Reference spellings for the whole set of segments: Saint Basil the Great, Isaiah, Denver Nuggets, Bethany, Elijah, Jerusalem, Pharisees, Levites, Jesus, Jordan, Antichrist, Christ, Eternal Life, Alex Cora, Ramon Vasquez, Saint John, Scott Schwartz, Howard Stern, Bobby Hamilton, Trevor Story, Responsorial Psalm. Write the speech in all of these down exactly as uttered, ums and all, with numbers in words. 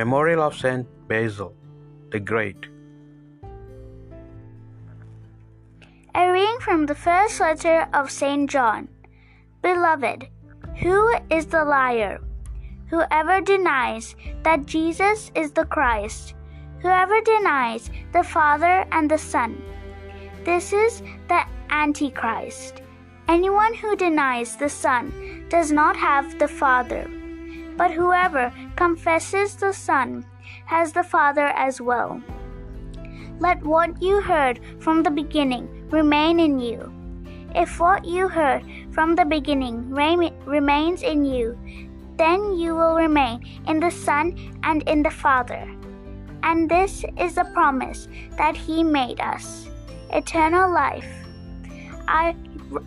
Memorial of Saint Basil the Great. A reading from the first letter of Saint John. Beloved, who is the liar? Whoever denies that Jesus is the Christ, whoever denies the Father and the Son. This is the Antichrist. Anyone who denies the Son does not have the Father, but whoever confesses the Son has the Father as well. Let what you heard from the beginning remain in you. If what you heard from the beginning remains in you, then you will remain in the Son and in the Father. And this is the promise that He made us, eternal life. I,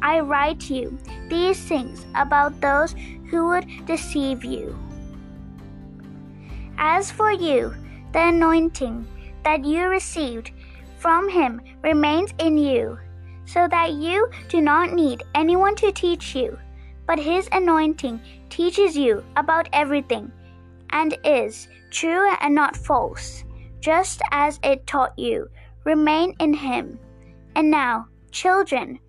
I write you these things about those who would deceive you. As for you, the anointing that you received from Him remains in you, so that you do not need anyone to teach you, but His anointing teaches you about everything, and is true and not false, just as it taught you. Remain in Him. And now, children,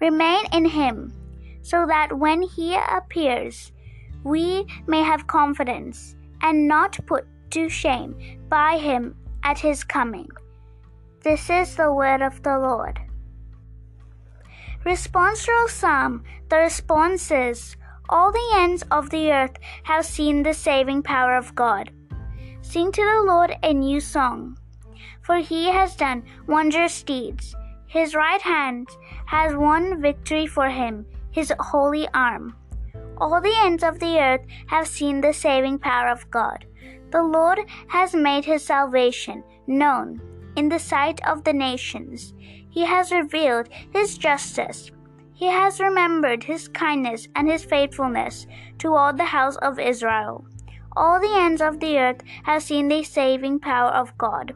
remain in Him, so that when He appears, we may have confidence and not put to shame by Him at His coming. This is the word of the Lord. Responsorial Psalm. The response is, all the ends of the earth have seen the saving power of God. Sing to the Lord a new song, for He has done wondrous deeds. His right hand has won victory for Him, His holy arm. All the ends of the earth have seen the saving power of God. The Lord has made His salvation known in the sight of the nations. He has revealed His justice. He has remembered His kindness and His faithfulness toward the house of Israel. All the ends of the earth have seen the saving power of God.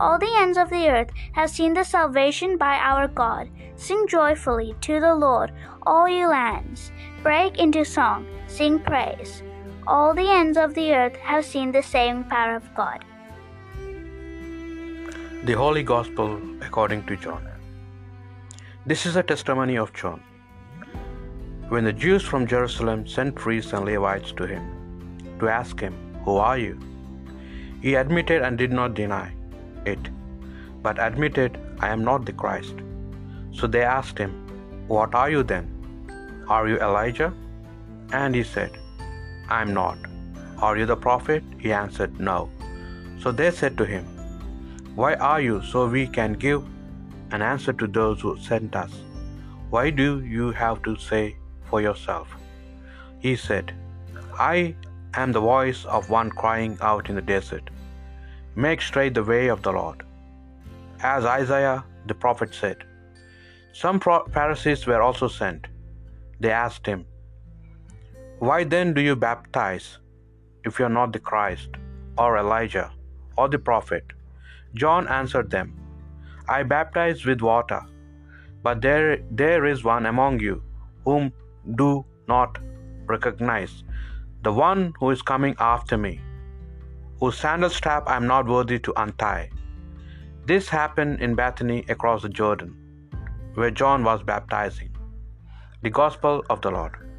All the ends of the earth have seen the salvation by our God. Sing joyfully to the Lord, all you lands. Break into song, sing praise. All the ends of the earth have seen the saving power of God. The Holy Gospel according to John. This is a testimony of John. When the Jews from Jerusalem sent priests and Levites to him to ask him, "Who are you?" He admitted and did not deny it, but admitted, "I am not the Christ." So they asked him, "What are you then? Are you Elijah?" And he said, "I am not." "Are you the prophet?" He answered, "No." So they said to him, "Why are you, so we can give an answer to those who sent us? Why do you have to say for yourself?" He said, "I am the voice of one crying out in the desert, 'Make straight the way of the Lord,' as Isaiah the prophet said." Some Pharisees were also sent. They asked him, "Why then do you baptize, if you are not the Christ, or Elijah, or the prophet?" John answered them, "I baptize with water, but there there is one among you whom do not recognize, the one who is coming after me, whose sandal strap I am not worthy to untie." This happened in Bethany across the Jordan, where John was baptizing. The Gospel of the Lord.